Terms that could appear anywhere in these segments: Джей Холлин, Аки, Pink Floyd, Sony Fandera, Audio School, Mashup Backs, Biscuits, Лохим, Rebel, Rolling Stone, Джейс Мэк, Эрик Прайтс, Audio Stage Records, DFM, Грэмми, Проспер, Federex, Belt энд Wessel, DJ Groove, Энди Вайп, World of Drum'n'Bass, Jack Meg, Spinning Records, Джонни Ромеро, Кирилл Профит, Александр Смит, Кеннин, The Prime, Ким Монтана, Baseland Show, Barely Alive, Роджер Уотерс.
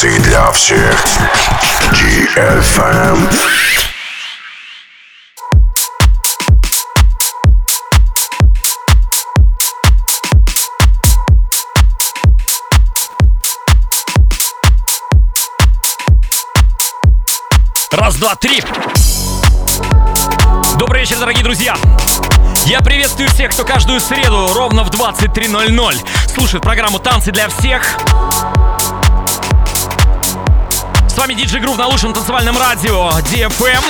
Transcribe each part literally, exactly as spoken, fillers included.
Композиции для всех. ди эф эм. Раз, два, три. Добрый вечер, дорогие друзья. Я приветствую всех, кто каждую среду ровно в двадцать три ноль ноль слушает программу «Танцы для всех». С вами ди джей Groove на лучшем танцевальном радио ди эф эм.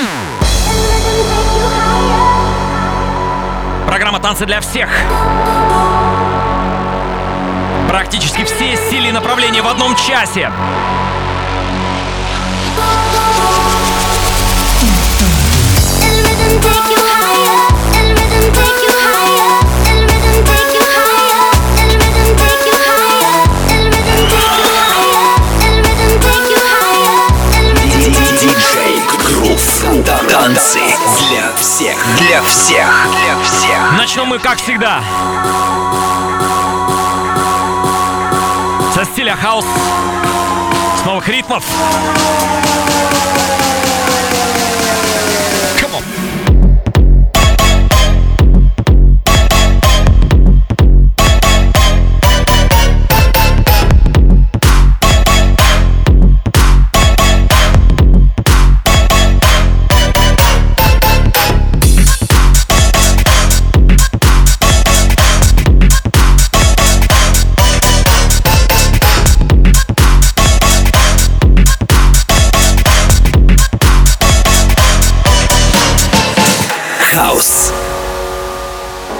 Программа «Танцы для всех». Практически все стили и направления в одном часе. Танцы для всех, для всех, для всех. Начнем мы, как всегда, со стиля хаус, с новых ритмов.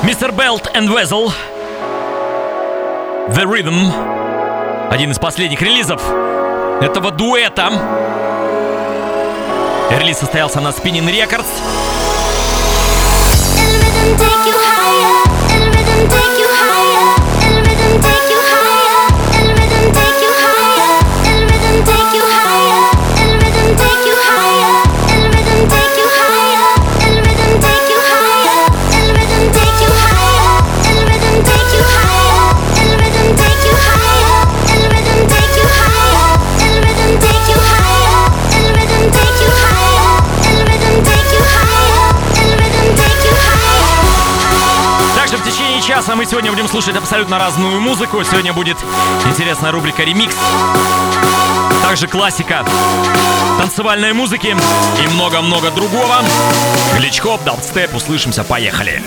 Мистер Belt энд Wessel, The Rhythm, один из последних релизов этого дуэта. Релиз состоялся на Spinning Records. А мы сегодня будем слушать абсолютно разную музыку. Сегодня будет интересная рубрика «Ремикс». Также классика танцевальной музыки и много-много другого. Глич-хоп, дабстеп, услышимся, поехали!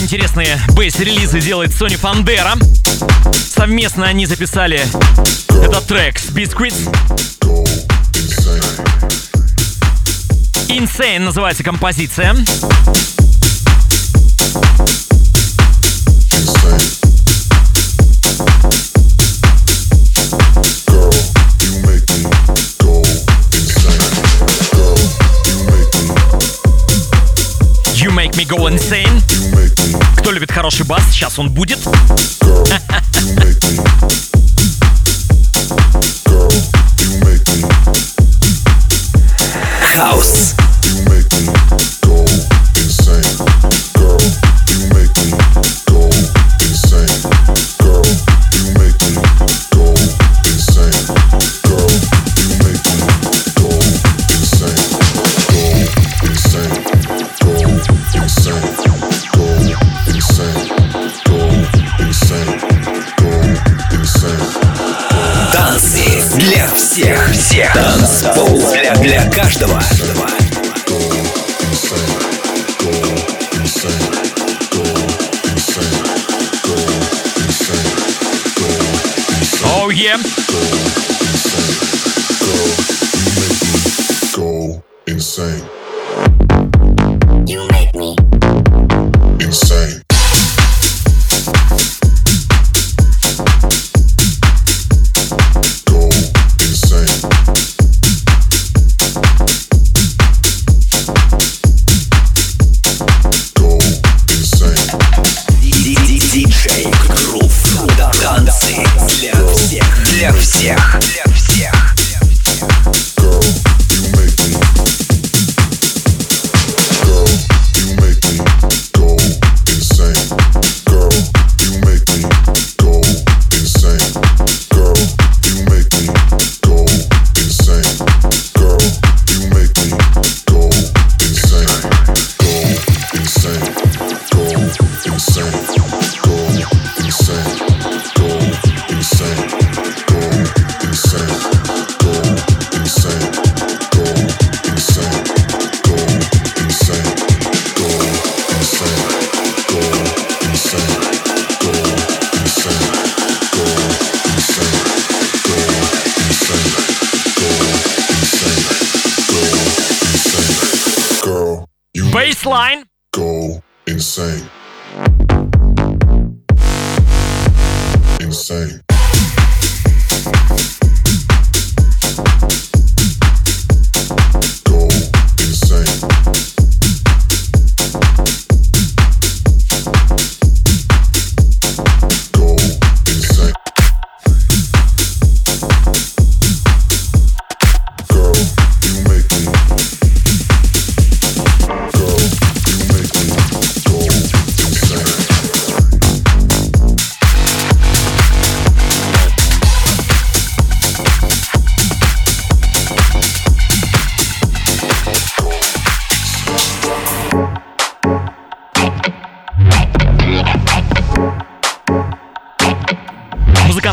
Интересные бейс-релизы делает Sony Fandera. Совместно они записали этот трек с Biscuits. Insane называется композиция. You make me go insane. Кто любит хороший бас, сейчас он будет. Хаус. всех. Танцпол для, для каждого. Oh yeah. Go insane. You make me insane.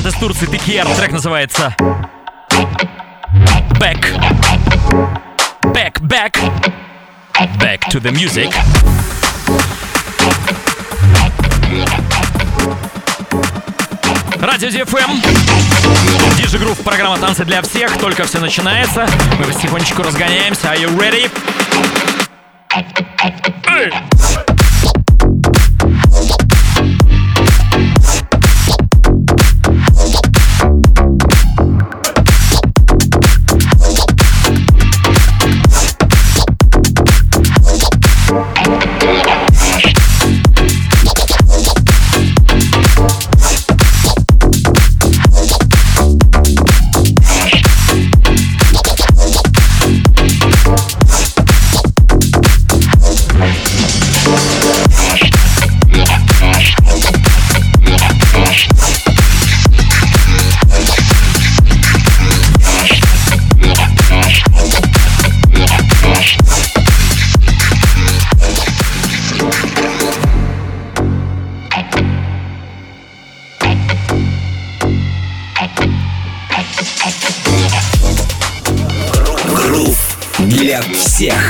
Из Турции, Текер, трек называется Back. Back, back. Back to the music. Радио ди эф эм. ди джей Groove, программа «Танцы для всех». Только все начинается. Мы потихонечку разгоняемся. Are you ready?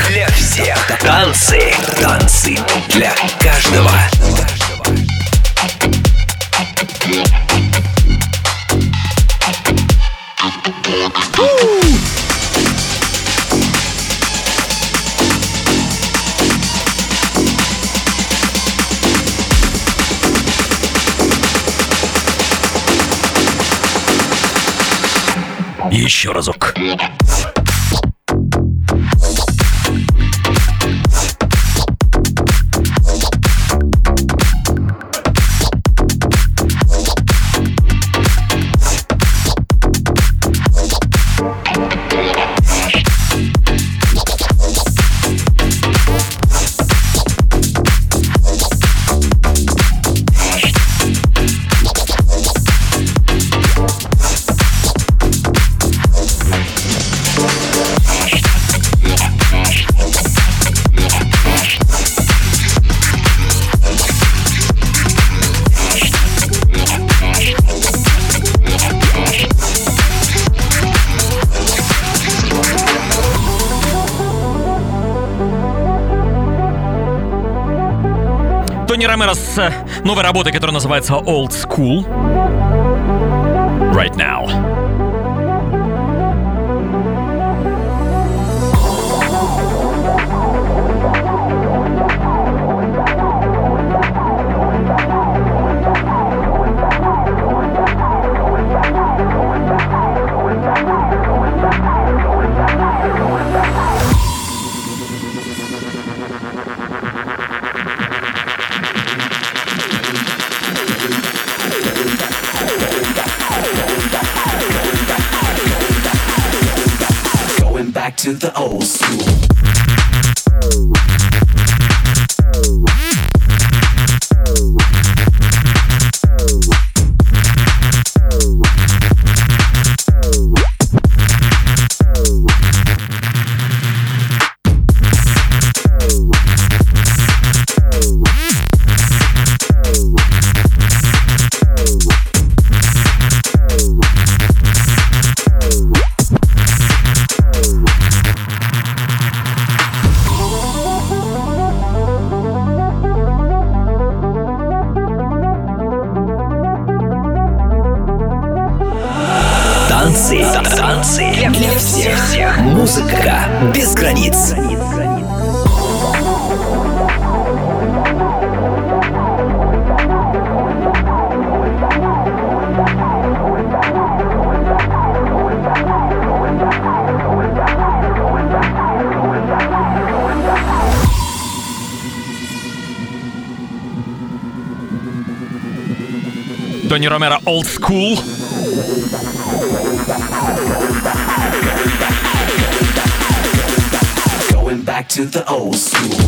Для всех. Танцы. Танцы для каждого. Еще разок. Джонни Ромеро с новой работой, которая называется Old School. Right now. To the old school. Джонни Ромеро, Old School. Going back to the old school.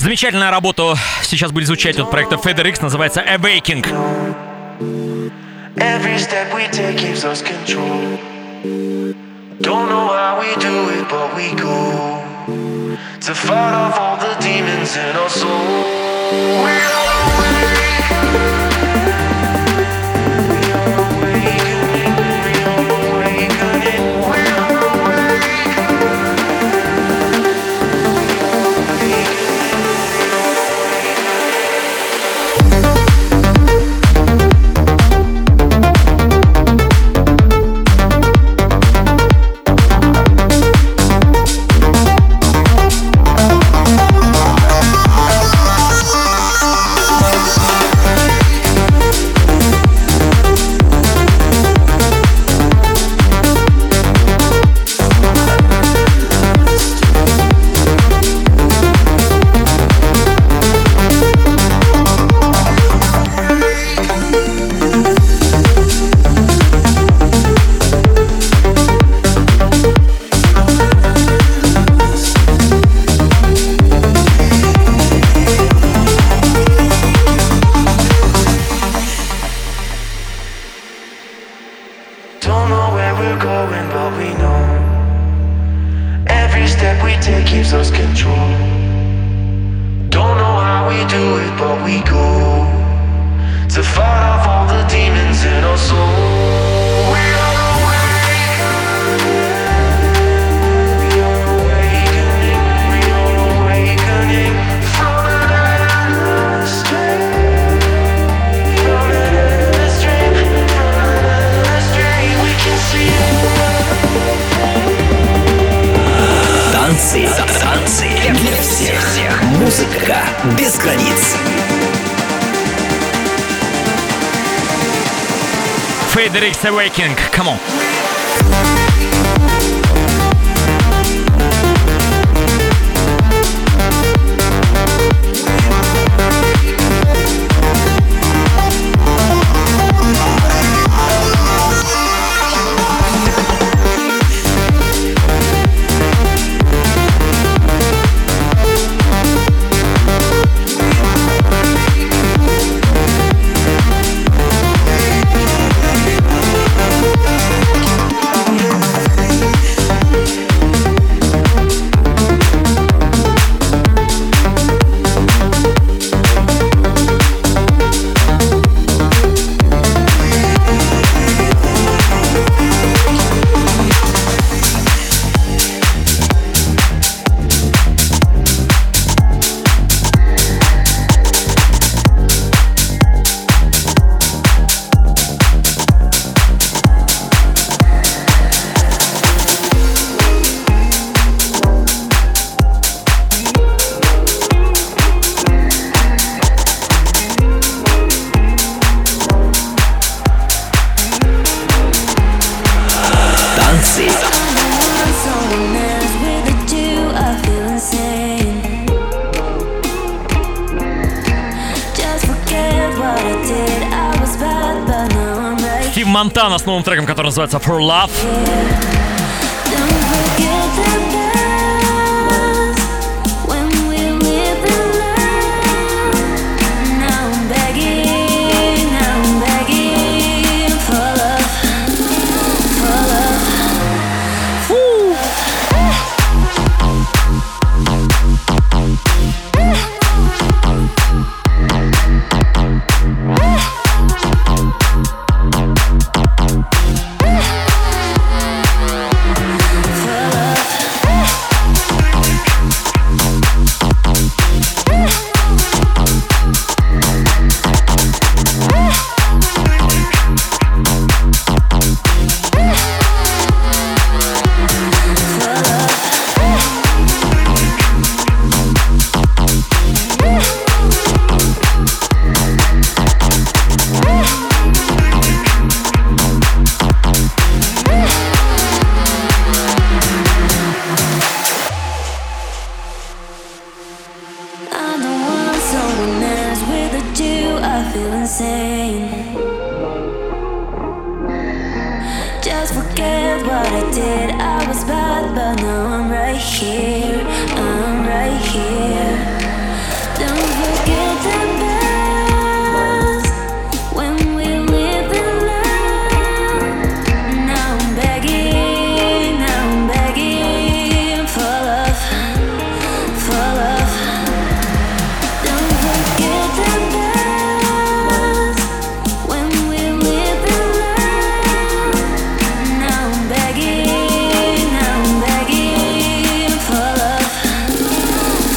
Замечательная работа сейчас будет звучать от проекта Federex, называется Awakening. Every step we take gives us control. Don't know how we do it, but we go to fight off all the demons in our soul. We're awake. We're awake. Танцы для всех. Музыка без границ. Federex Awakening, come on. Ким Монтана с новым треком, который называется For Love.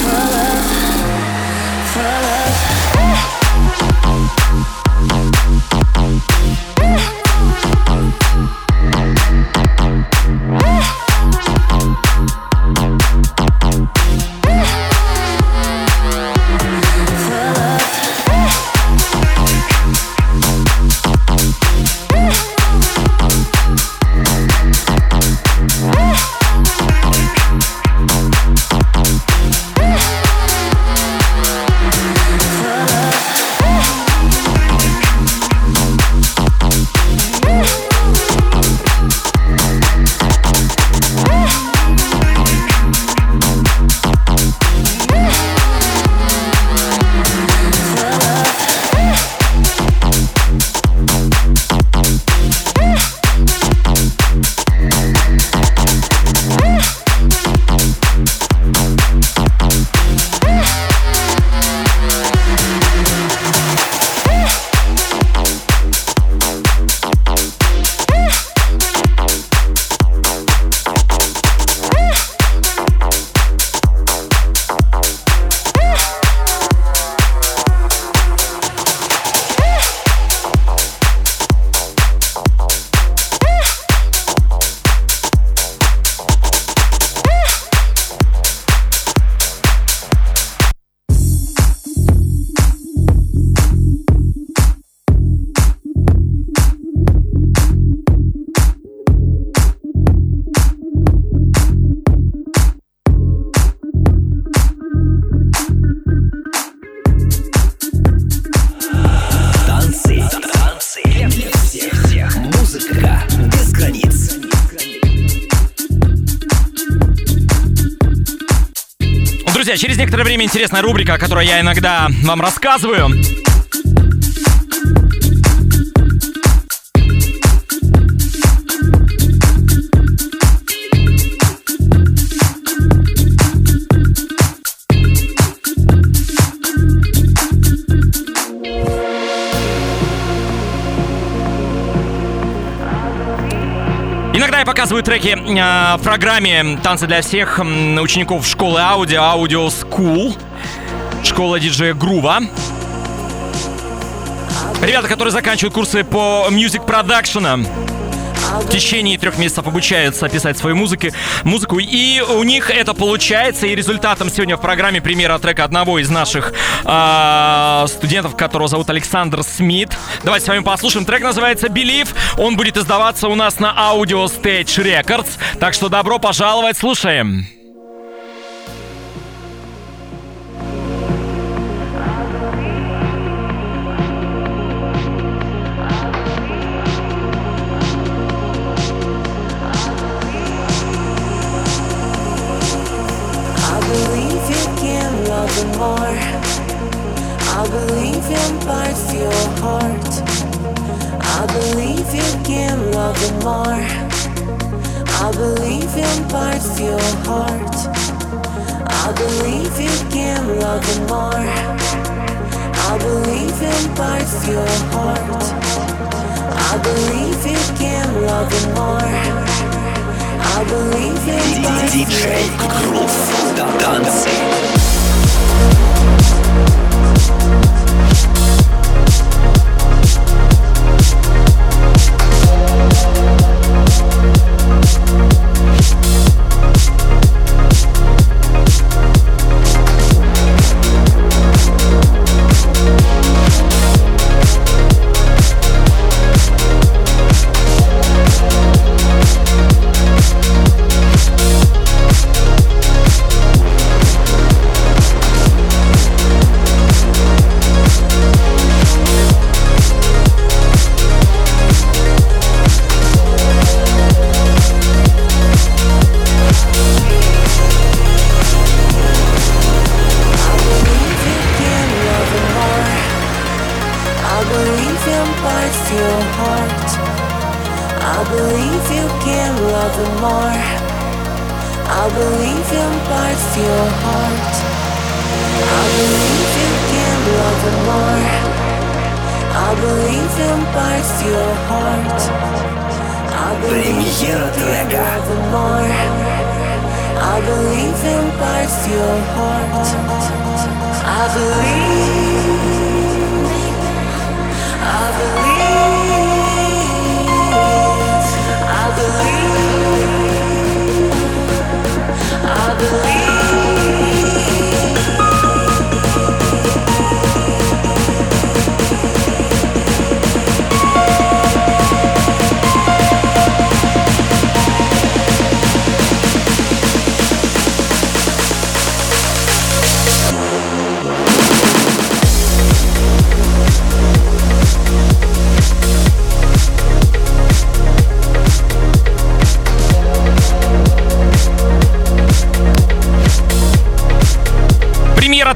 Follow. Друзья, через некоторое время интересная рубрика, о которой я иногда вам рассказываю. Иногда я показываю треки э, в программе «Танцы для всех» учеников школы аудио, Audio School, школа диджея Грува. Ребята, которые заканчивают курсы по music production, в течение трех месяцев обучаются писать свою музыки, музыку, и у них это получается. И результатом сегодня в программе примера трека одного из наших э, студентов, которого зовут Александр Смит. Давайте с вами послушаем. Трек называется «Believe». Он будет издаваться у нас на Audio Stage Records. Так что добро пожаловать, слушаем. I believe in parts of your heart. I believe you can love them more. I believe in parts of your heart. I believe you can love them more. I believe in parts of your heart. I believe you can love them more. I believe in parts of your heart. Dance.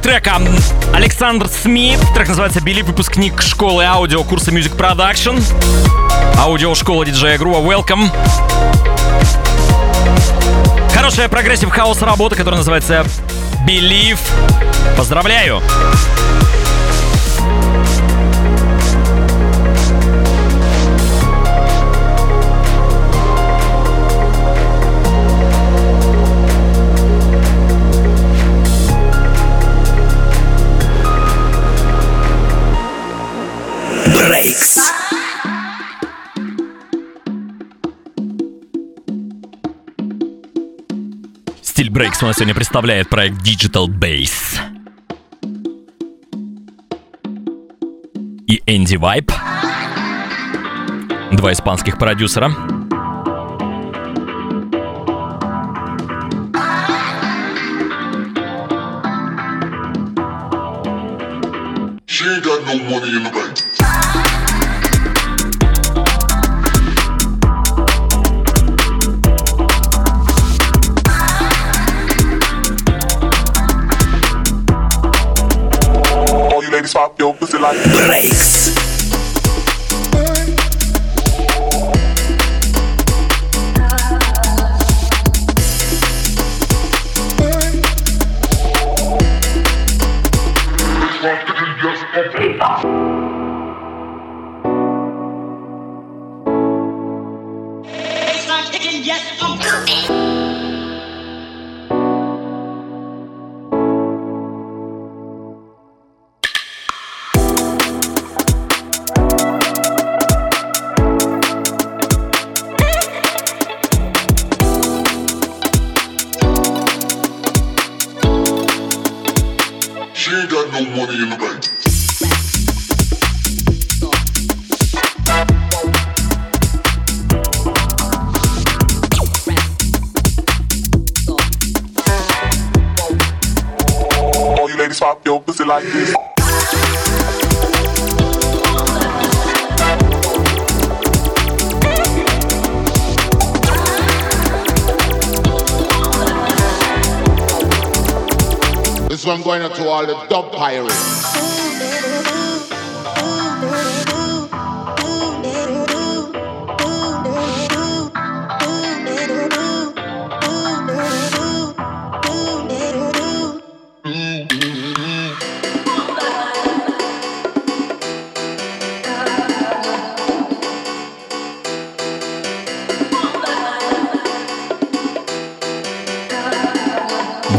Трека Александр Смит. Трек называется «Believe», выпускник школы аудио, курса Music Production, аудио школа диджея Грува. Welcome. Хорошая прогрессив хаус работа, которая называется «Believe». Поздравляю. Стиль брейкс у нас сегодня представляет проект Digital Base и Энди Вайп, два испанских продюсера. Breaks. I'm going out to all the dub pirates.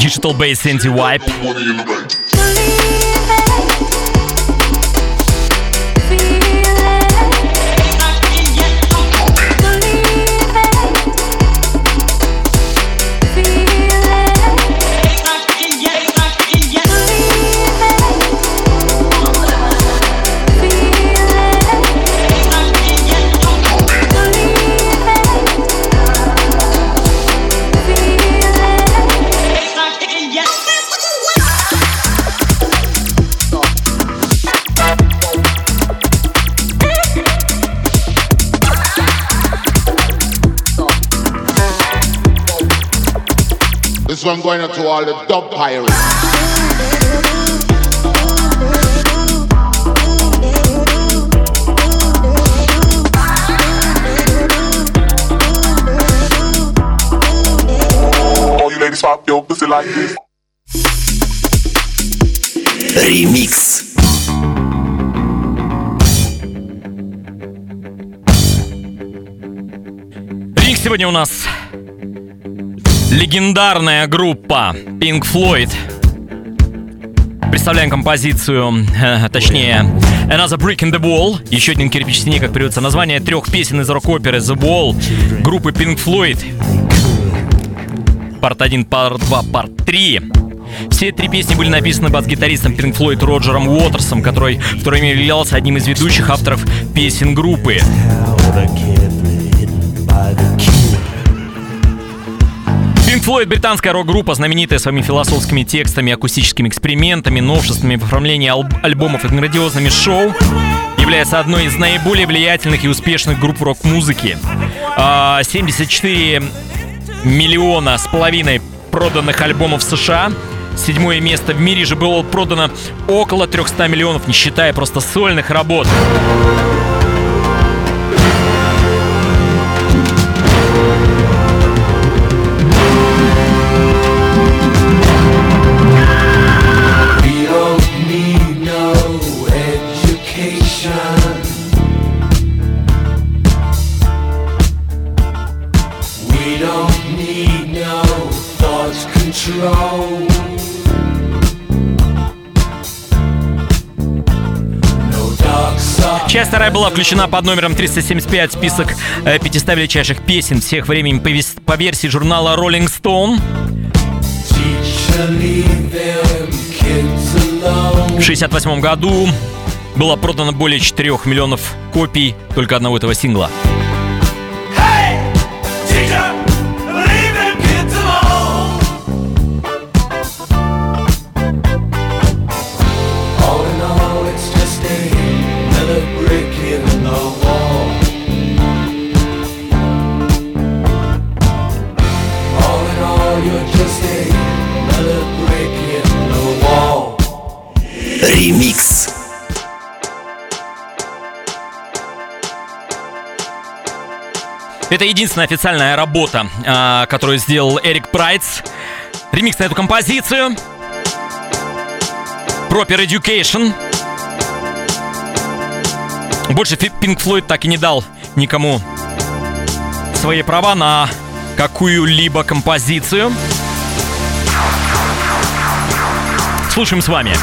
Digital Base, Энди Вайп. So I'm going out to all the dub pirates. All you ladies pop your pussy like this. Remix. Ремикс сегодня у нас. Легендарная группа Pink Floyd. Представляем композицию, э, точнее, Another Brick in the Wall. Еще один кирпич в стене, как переводится название. Трех песен из рок-оперы The Wall группы Pink Floyd. Part один, Part два, Part три. Все три песни были написаны бас-гитаристом Pink Floyd Роджером Уотерсом, который в то время являлся одним из ведущих авторов песен группы. Pink Floyd — британская рок-группа, знаменитая своими философскими текстами, акустическими экспериментами, новшествами в оформлении алб- альбомов и грандиозными шоу, является одной из наиболее влиятельных и успешных групп рок-музыки. семьдесят четыре миллиона с половиной проданных альбомов в США. Седьмое место в мире же было продано около триста миллионов, не считая просто сольных работ. Часть вторая была включена под номером триста семьдесят пять в список пятисот величайших песен всех времен по версии журнала Rolling Stone. В шестьдесят восьмом году было продано более четырёх миллионов копий только одного этого сингла. Remix. Это единственная официальная работа, э, которую сделал Эрик Прайтс. Ремикс на эту композицию. Proper Education. Больше Pink Floyd так и не дал никому свои права на какую-либо композицию. Слушаем с вами.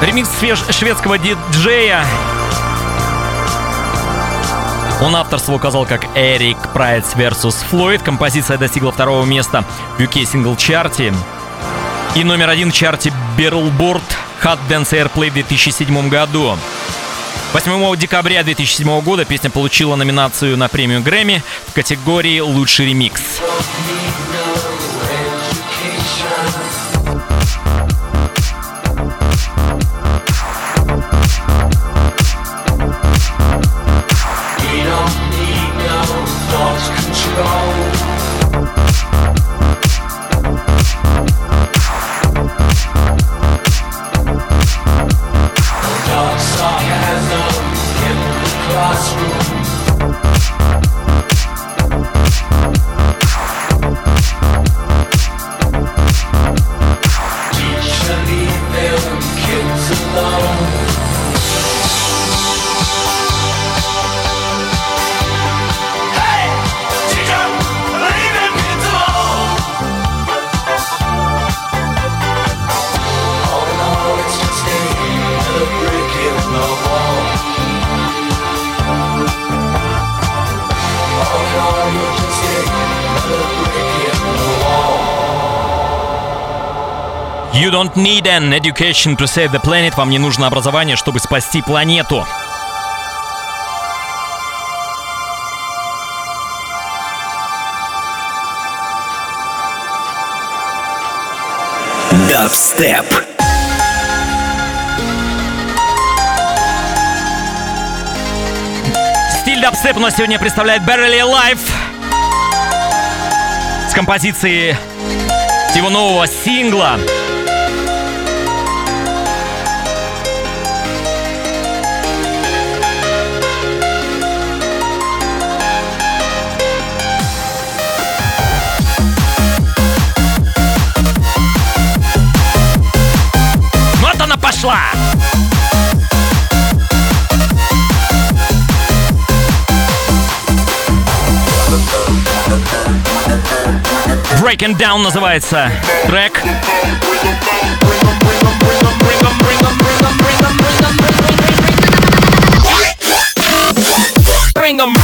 Ремикс шведского диджея. Он авторство указал как Эрик Прайтс versus Floyd. Композиция достигла второго места в ю кей сингл-чарте и номер один в чарте Billboard Hot Dance Airplay в две тысячи седьмом году. восьмого декабря две тысячи седьмого года песня получила номинацию на премию Грэмми в категории «Лучший ремикс». You don't need an education to save the planet. Вам не нужно образование, чтобы спасти планету. Dubstep. Стиль дабстеп у нас сегодня представляет Barely Alive с композицией его нового сингла. Пошла! Breaking Down называется трек. Bring 'em.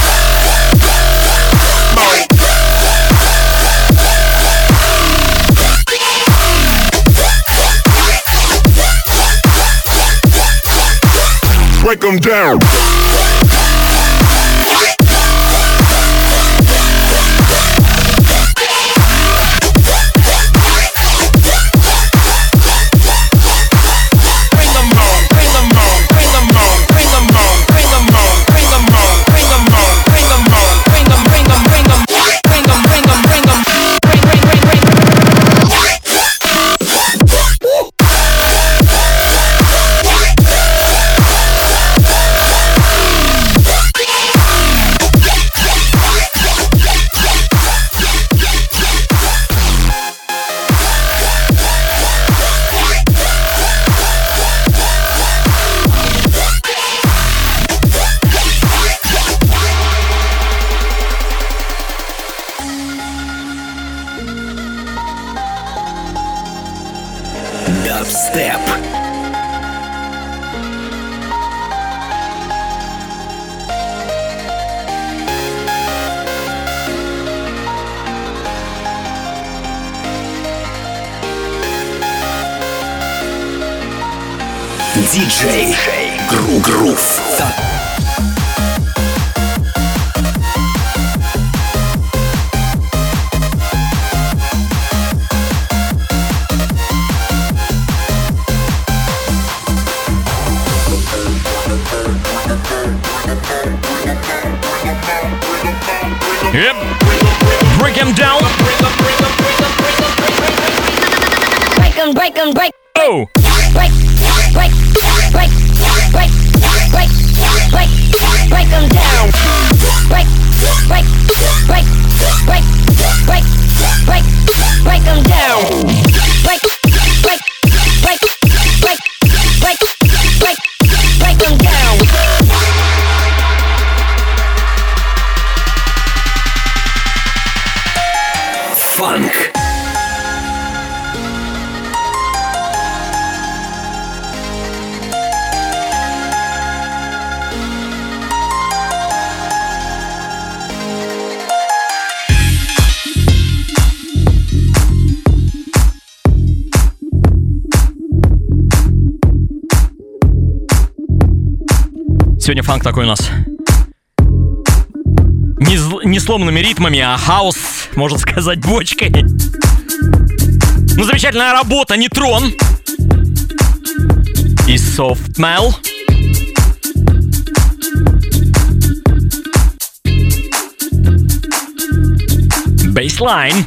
Break 'em down. диджей Грув. Yep. Break him down. Break him, break him, break. Oh. Break, break, break, break, break, break, break him down. Break, break, break, break, break, break, break him down. Break, break, break, break, break, break, break him down. Funk. Сегодня фанк такой у нас. Не, зл... не сломанными ритмами, а хаос. Можно сказать, бочкой. Ну, замечательная работа, Нейтрон и Softmail. Baseline.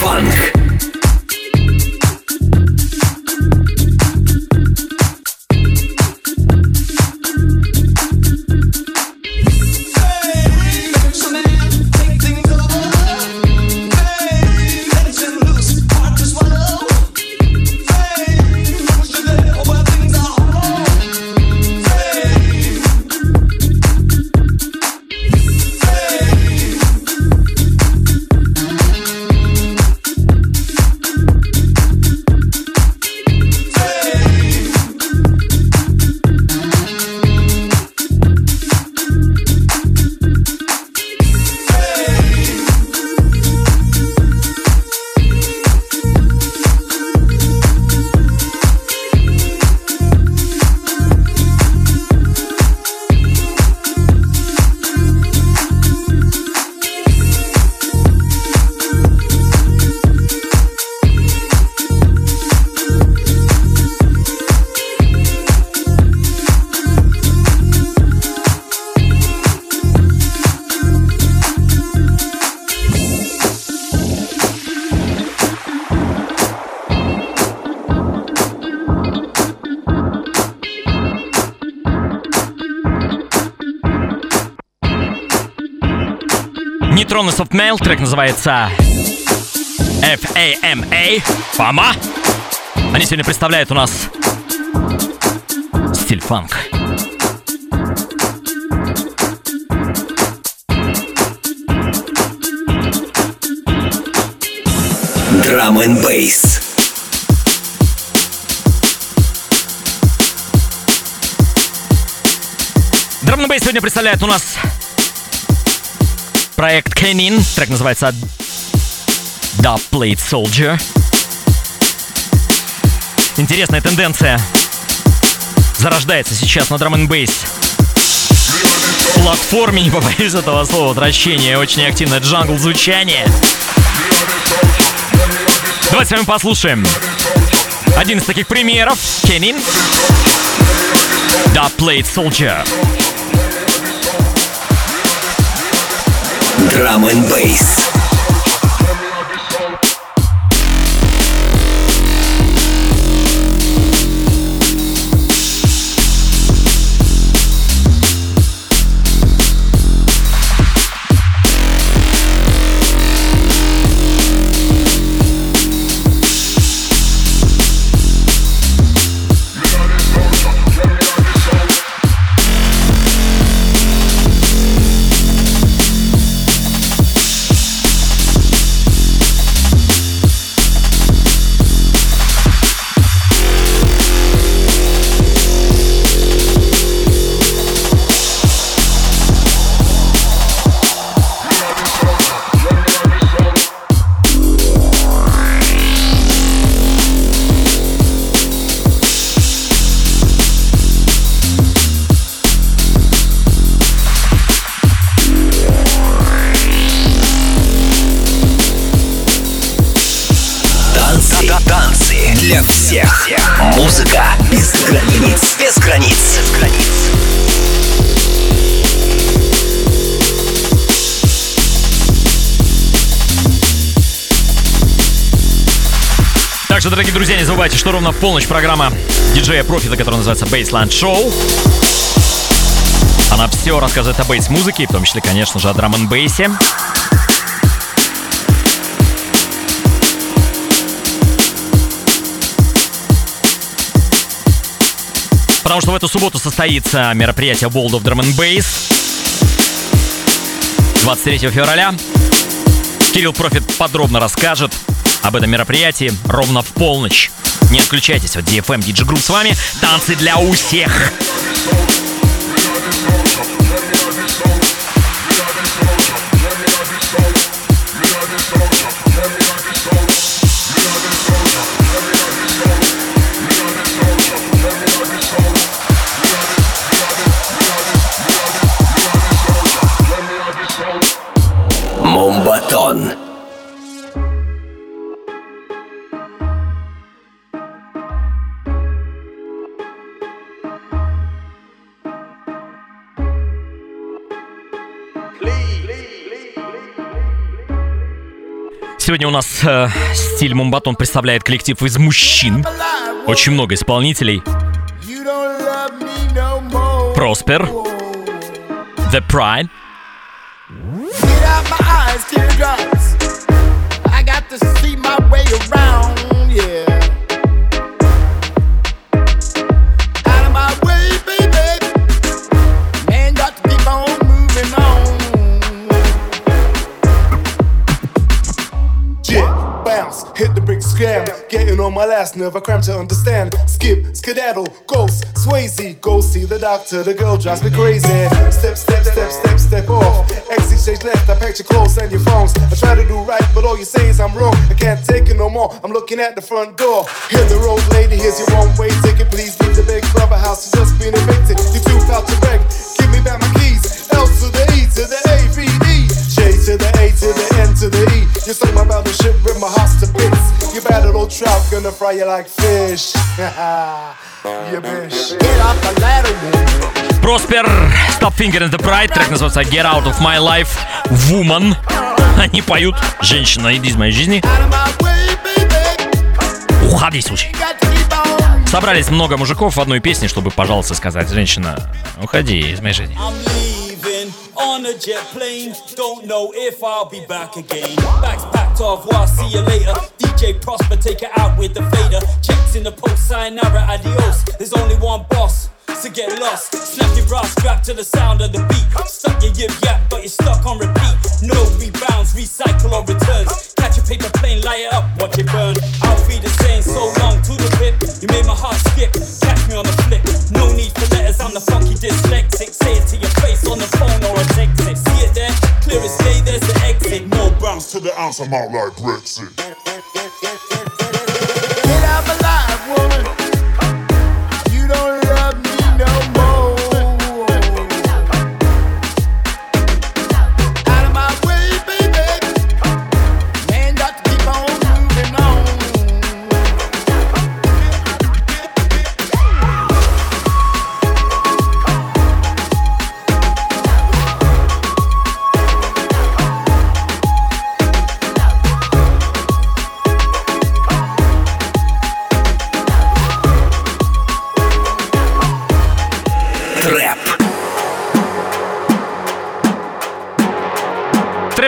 Funk. Нейтронный Softmail, трек называется эф эй эм эй, Фама. Они сегодня представляют у нас стиль фанк. Drum and Bass. Drum and Bass сегодня представляет у нас проект Кеннин, трек называется Dub Plate Soldier. Интересная тенденция зарождается сейчас на Drum and Bass платформе, не побоюсь этого слова, отвращение, очень активное джангл звучание. Давайте с вами послушаем один из таких примеров. Кеннин, Dub Plate Soldier. Drum and Bass. для всех. Музыка без границ. Без границ. Без границ. Так что, дорогие друзья, не забывайте, что ровно в полночь программа диджея Профита, которая называется Baseland Show. Она все рассказывает о бейс-музыке, в том числе, конечно же, о драм-н-бейсе. Потому что в эту субботу состоится мероприятие World of Drum'n'Bass двадцать третьего февраля. Кирилл Профит подробно расскажет об этом мероприятии ровно в полночь. Не отключайтесь от ди эф эм, ди джей Groove с вами. Танцы для у всех. Мумбатон. Сегодня у нас э, стиль мумбатон представляет коллектив из мужчин. Очень много исполнителей. Проспер, The Prime, getting on my last nerve, I cram to understand. Skip, skedaddle, ghost, Swayze, go see the doctor, the girl drives me crazy. Step, step, step, step, step off. Exit, change left, I packed your clothes and your phones. I try to do right, but all you say is I'm wrong. I can't take it no more, I'm looking at the front door. Hit the road, lady, here's your one-way ticket. Please leave the big club house, you're just being evicted. You two out to wreck, give me back my keys. L to the E to the A, V, D. J to the A to the N to the E. You suck my battleship with my heart to bits. You battle old trout, gonna fry you like fish. You bitch. Get off the ladder. Проспер, Stop Finger in the Pride. Трек называется Get Out of My Life, Woman. Они поют: женщина, иди из моей жизни. Уходи, сучка. Собрались много мужиков в одной песне, чтобы, пожалуйста, сказать: женщина, уходи из моей жизни. On a jet plane, don't know if I'll be back again. Bags packed off, well, I'll see you later. ди джей Prosper, take it out with the fader. Checks in the post, sayonara, adios. There's only one boss, so get lost. Snap your bra strap to the sound of the beat. Stuck your yip-yap, but you're stuck on repeat. No rebounds, recycle or returns. Catch a paper plane, light it up, watch it burn. I'll be the same, so long to the pip. You made my heart skip, catch me on the flip. No need for letters, I'm the funky dyslexic. Say it to your face on the phone or a text. See it there, clear as day, there's the exit. No bounce to the ounce, I'm out like Brexit. Get out of my life, woman.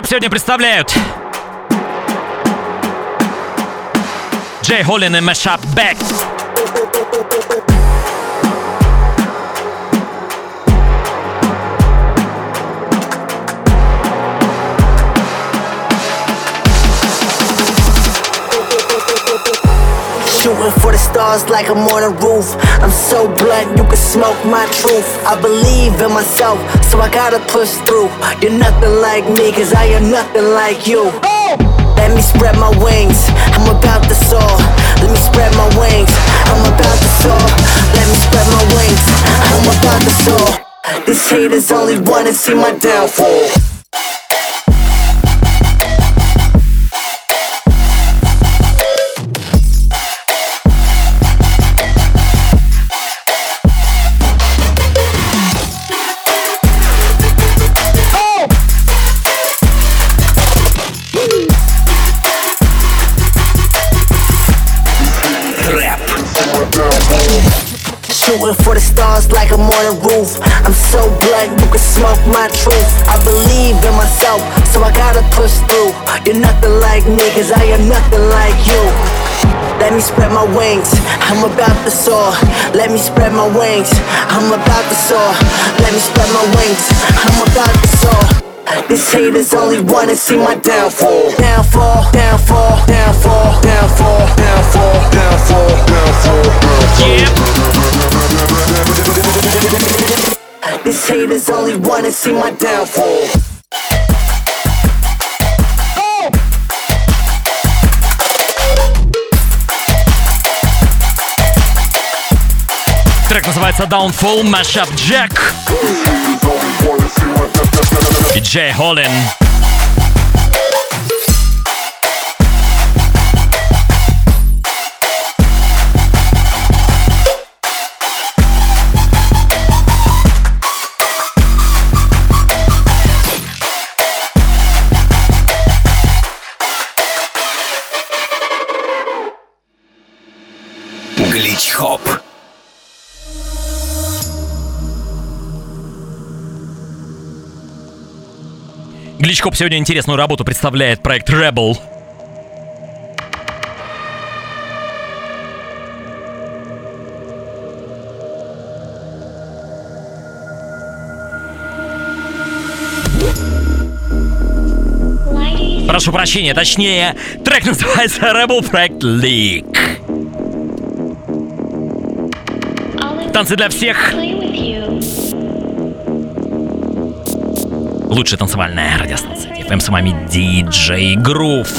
Сегодня представляют Джей Холлин и Mashup Backs. Shooting for the stars like I'm on a roof. I'm so blunt, you can smoke my truth. I believe in myself, so I gotta push through. You're nothing like me, cause I am nothing like you. Let me spread my wings, I'm about to soar. Let me spread my wings, I'm about to soar. Let me spread my wings, I'm about to soar. These haters only wanna see my downfall. shooting for the stars like I'm on a roof. I'm so black, you can smoke my truth. I believe in myself, so I gotta push through. You're nothing like me, cause I am nothing like you. Let me spread my wings, I'm about to soar. Let me spread my wings, I'm about to soar. Let me spread my wings, I'm about to soar. These haters only wanna see my downfall. Downfall, downfall, downfall, downfall, downfall, downfall, downfall, downfall. Yeah. These haters only wanna see my downfall. Трек называется Downfall, Mashup Jack и Джей Холлин. Глич-хоп. Глич-хоп сегодня интересную работу представляет проект Rebel. Прошу прощения, точнее, трек называется Rebel, проект Leak. Танцы для всех. Лучшая танцевальная радиостанция ди эф эм, с вами ди джей Groove.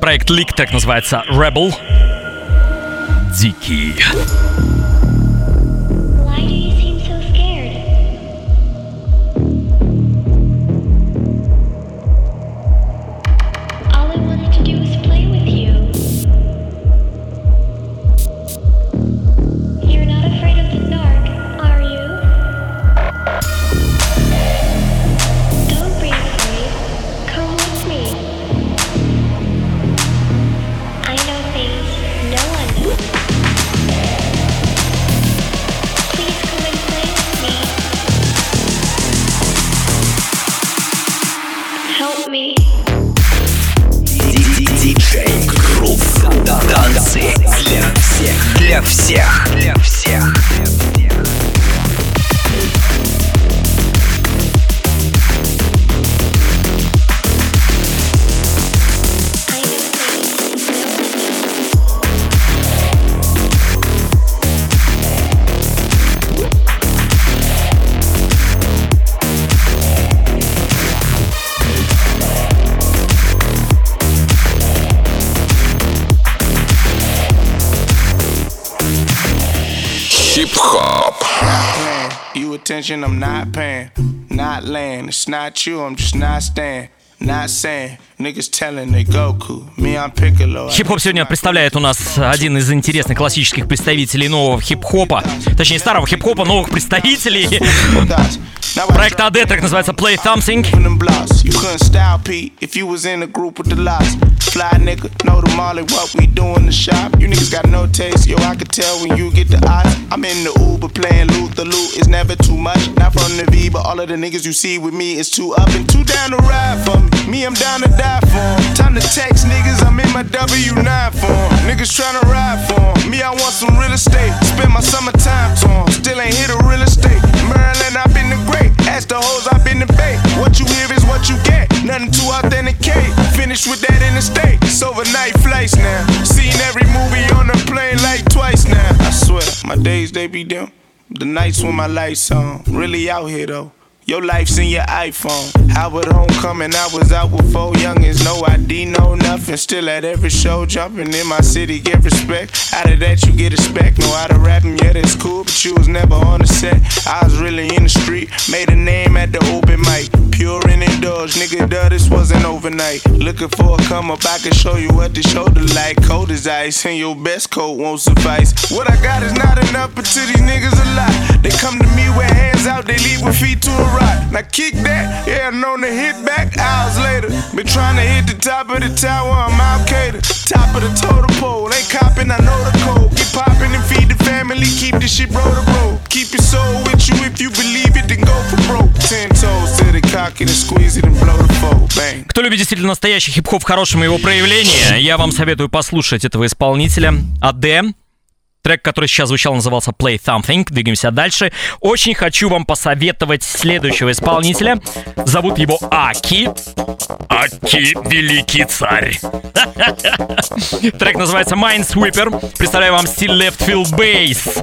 Проект Leak, так называется Rebel. Дикий. Hop. Not paying you attention, I'm not paying. Not laying, it's not you, I'm just not staying. Хип-хоп сегодня представляет у нас один из интересных классических представителей нового хип-хопа. Точнее, старого хип-хопа, новых представителей. Проект эй ди, трек называется Play Something. Me, I'm down to die for. Time to text niggas, I'm in my W nine form. Niggas tryna ride for me, I want some real estate. Spend my summertime torn, still ain't hit a real estate. Maryland, I've been the great. Ask the hoes, I've been the bait. What you hear is what you get. Nothing to authenticate. Finish with that in the state. It's overnight flights now. Seen every movie on the plane like twice now. I swear, my days they be dim. The nights when my lights on. Really out here though. Your life's in your iPhone. I was homecoming, I was out with four youngins. No I D, no nothing. Still at every show, jumping in my city, get respect. Out of that you get respect. Know how to rap and yeah, that's cool, but you was never on the set. I was really in the street, made a name at the open mic. Pure and indulged, nigga, duh, this wasn't overnight. Looking for a come up, I can show you what the shoulder like. Cold as ice, and your best coat won't suffice. What I got is not enough, but to these niggas a lot. They come to me with hands out, they leave with feet to a rock. Now kick that, yeah, known to hit back hours later. Been trying to hit the top of the tower, I'm out cater. Top of the totem pole, ain't copping, I know the code. Get popping and feed the family, keep this shit roll to roll. Keep your soul with you, if you believe it, then go for broke. Ten toes to the car. Кто любит действительно настоящий хип-хоп в хорошем его проявлении, я вам советую послушать этого исполнителя эй ди. Трек, который сейчас звучал, назывался Play Something. Двигаемся дальше. Очень хочу вам посоветовать следующего исполнителя. Зовут его Аки. Аки, великий царь. Трек называется Minesweeper. Представляю вам стиль Left Field Bass.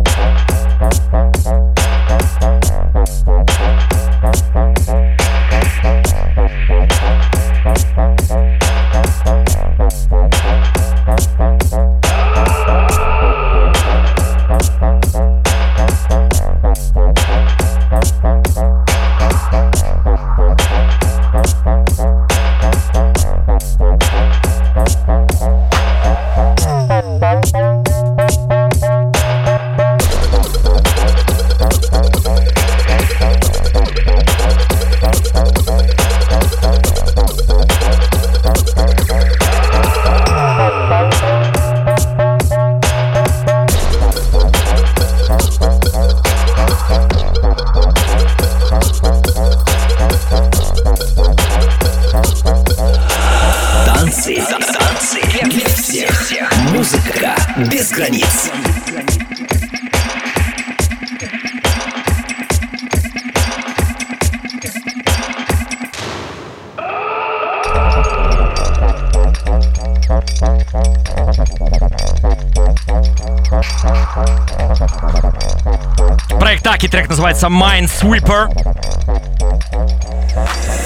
Проект Аки, трек называется Minesweeper.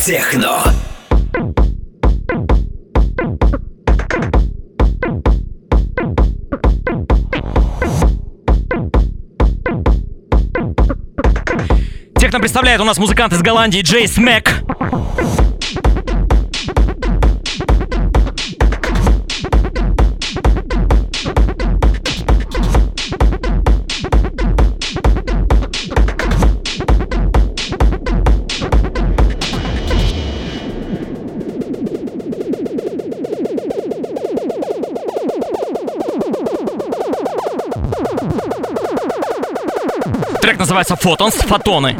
Техно. Техно представляет у нас музыкант из Голландии Джейс Мэк. Называется Фотонс, фотоны.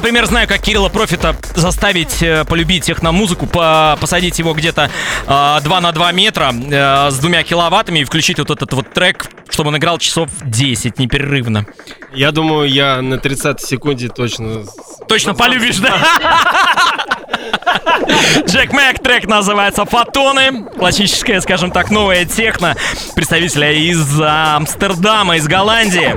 например, знаю, как Кирилла Профита заставить э, полюбить техномузыку, по- посадить его где-то э, два на два метра э, с двумя киловаттами и включить вот этот вот трек, чтобы он играл часов десять непрерывно. Я думаю, я на тридцатой секунде точно... Точно полюбишь, да? Джек Мэг, трек называется «Фотоны». Классическая, скажем так, новая техно представителя из Амстердама, из Голландии.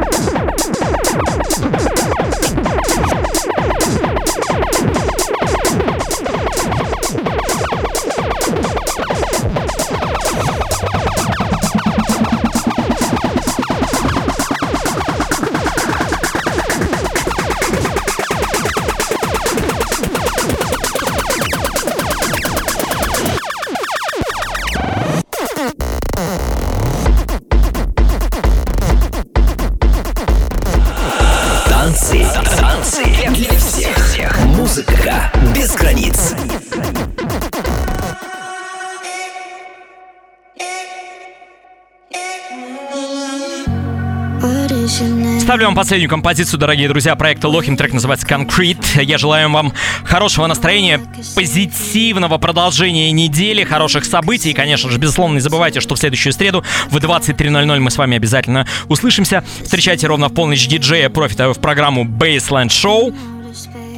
Ставлю вам последнюю композицию, дорогие друзья, проекта Лохим. Трек называется «Concrete». Я желаю вам хорошего настроения, позитивного продолжения недели, хороших событий. И, конечно же, безусловно, не забывайте, что в следующую среду в двадцать три ноль ноль мы с вами обязательно услышимся. Встречайте ровно в полночь диджея Профита в программу Baseland Show.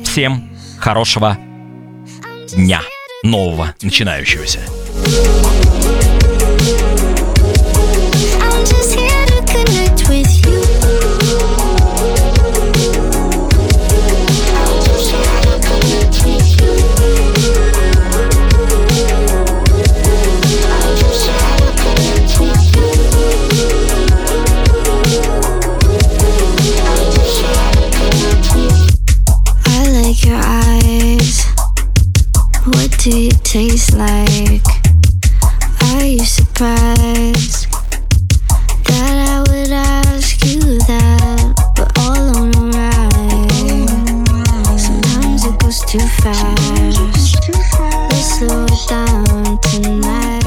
Всем хорошего дня, нового, начинающегося. Do you taste like? Are you surprised that I would ask you that? But all on a ride. Sometimes it goes too fast. Let's slow it down tonight.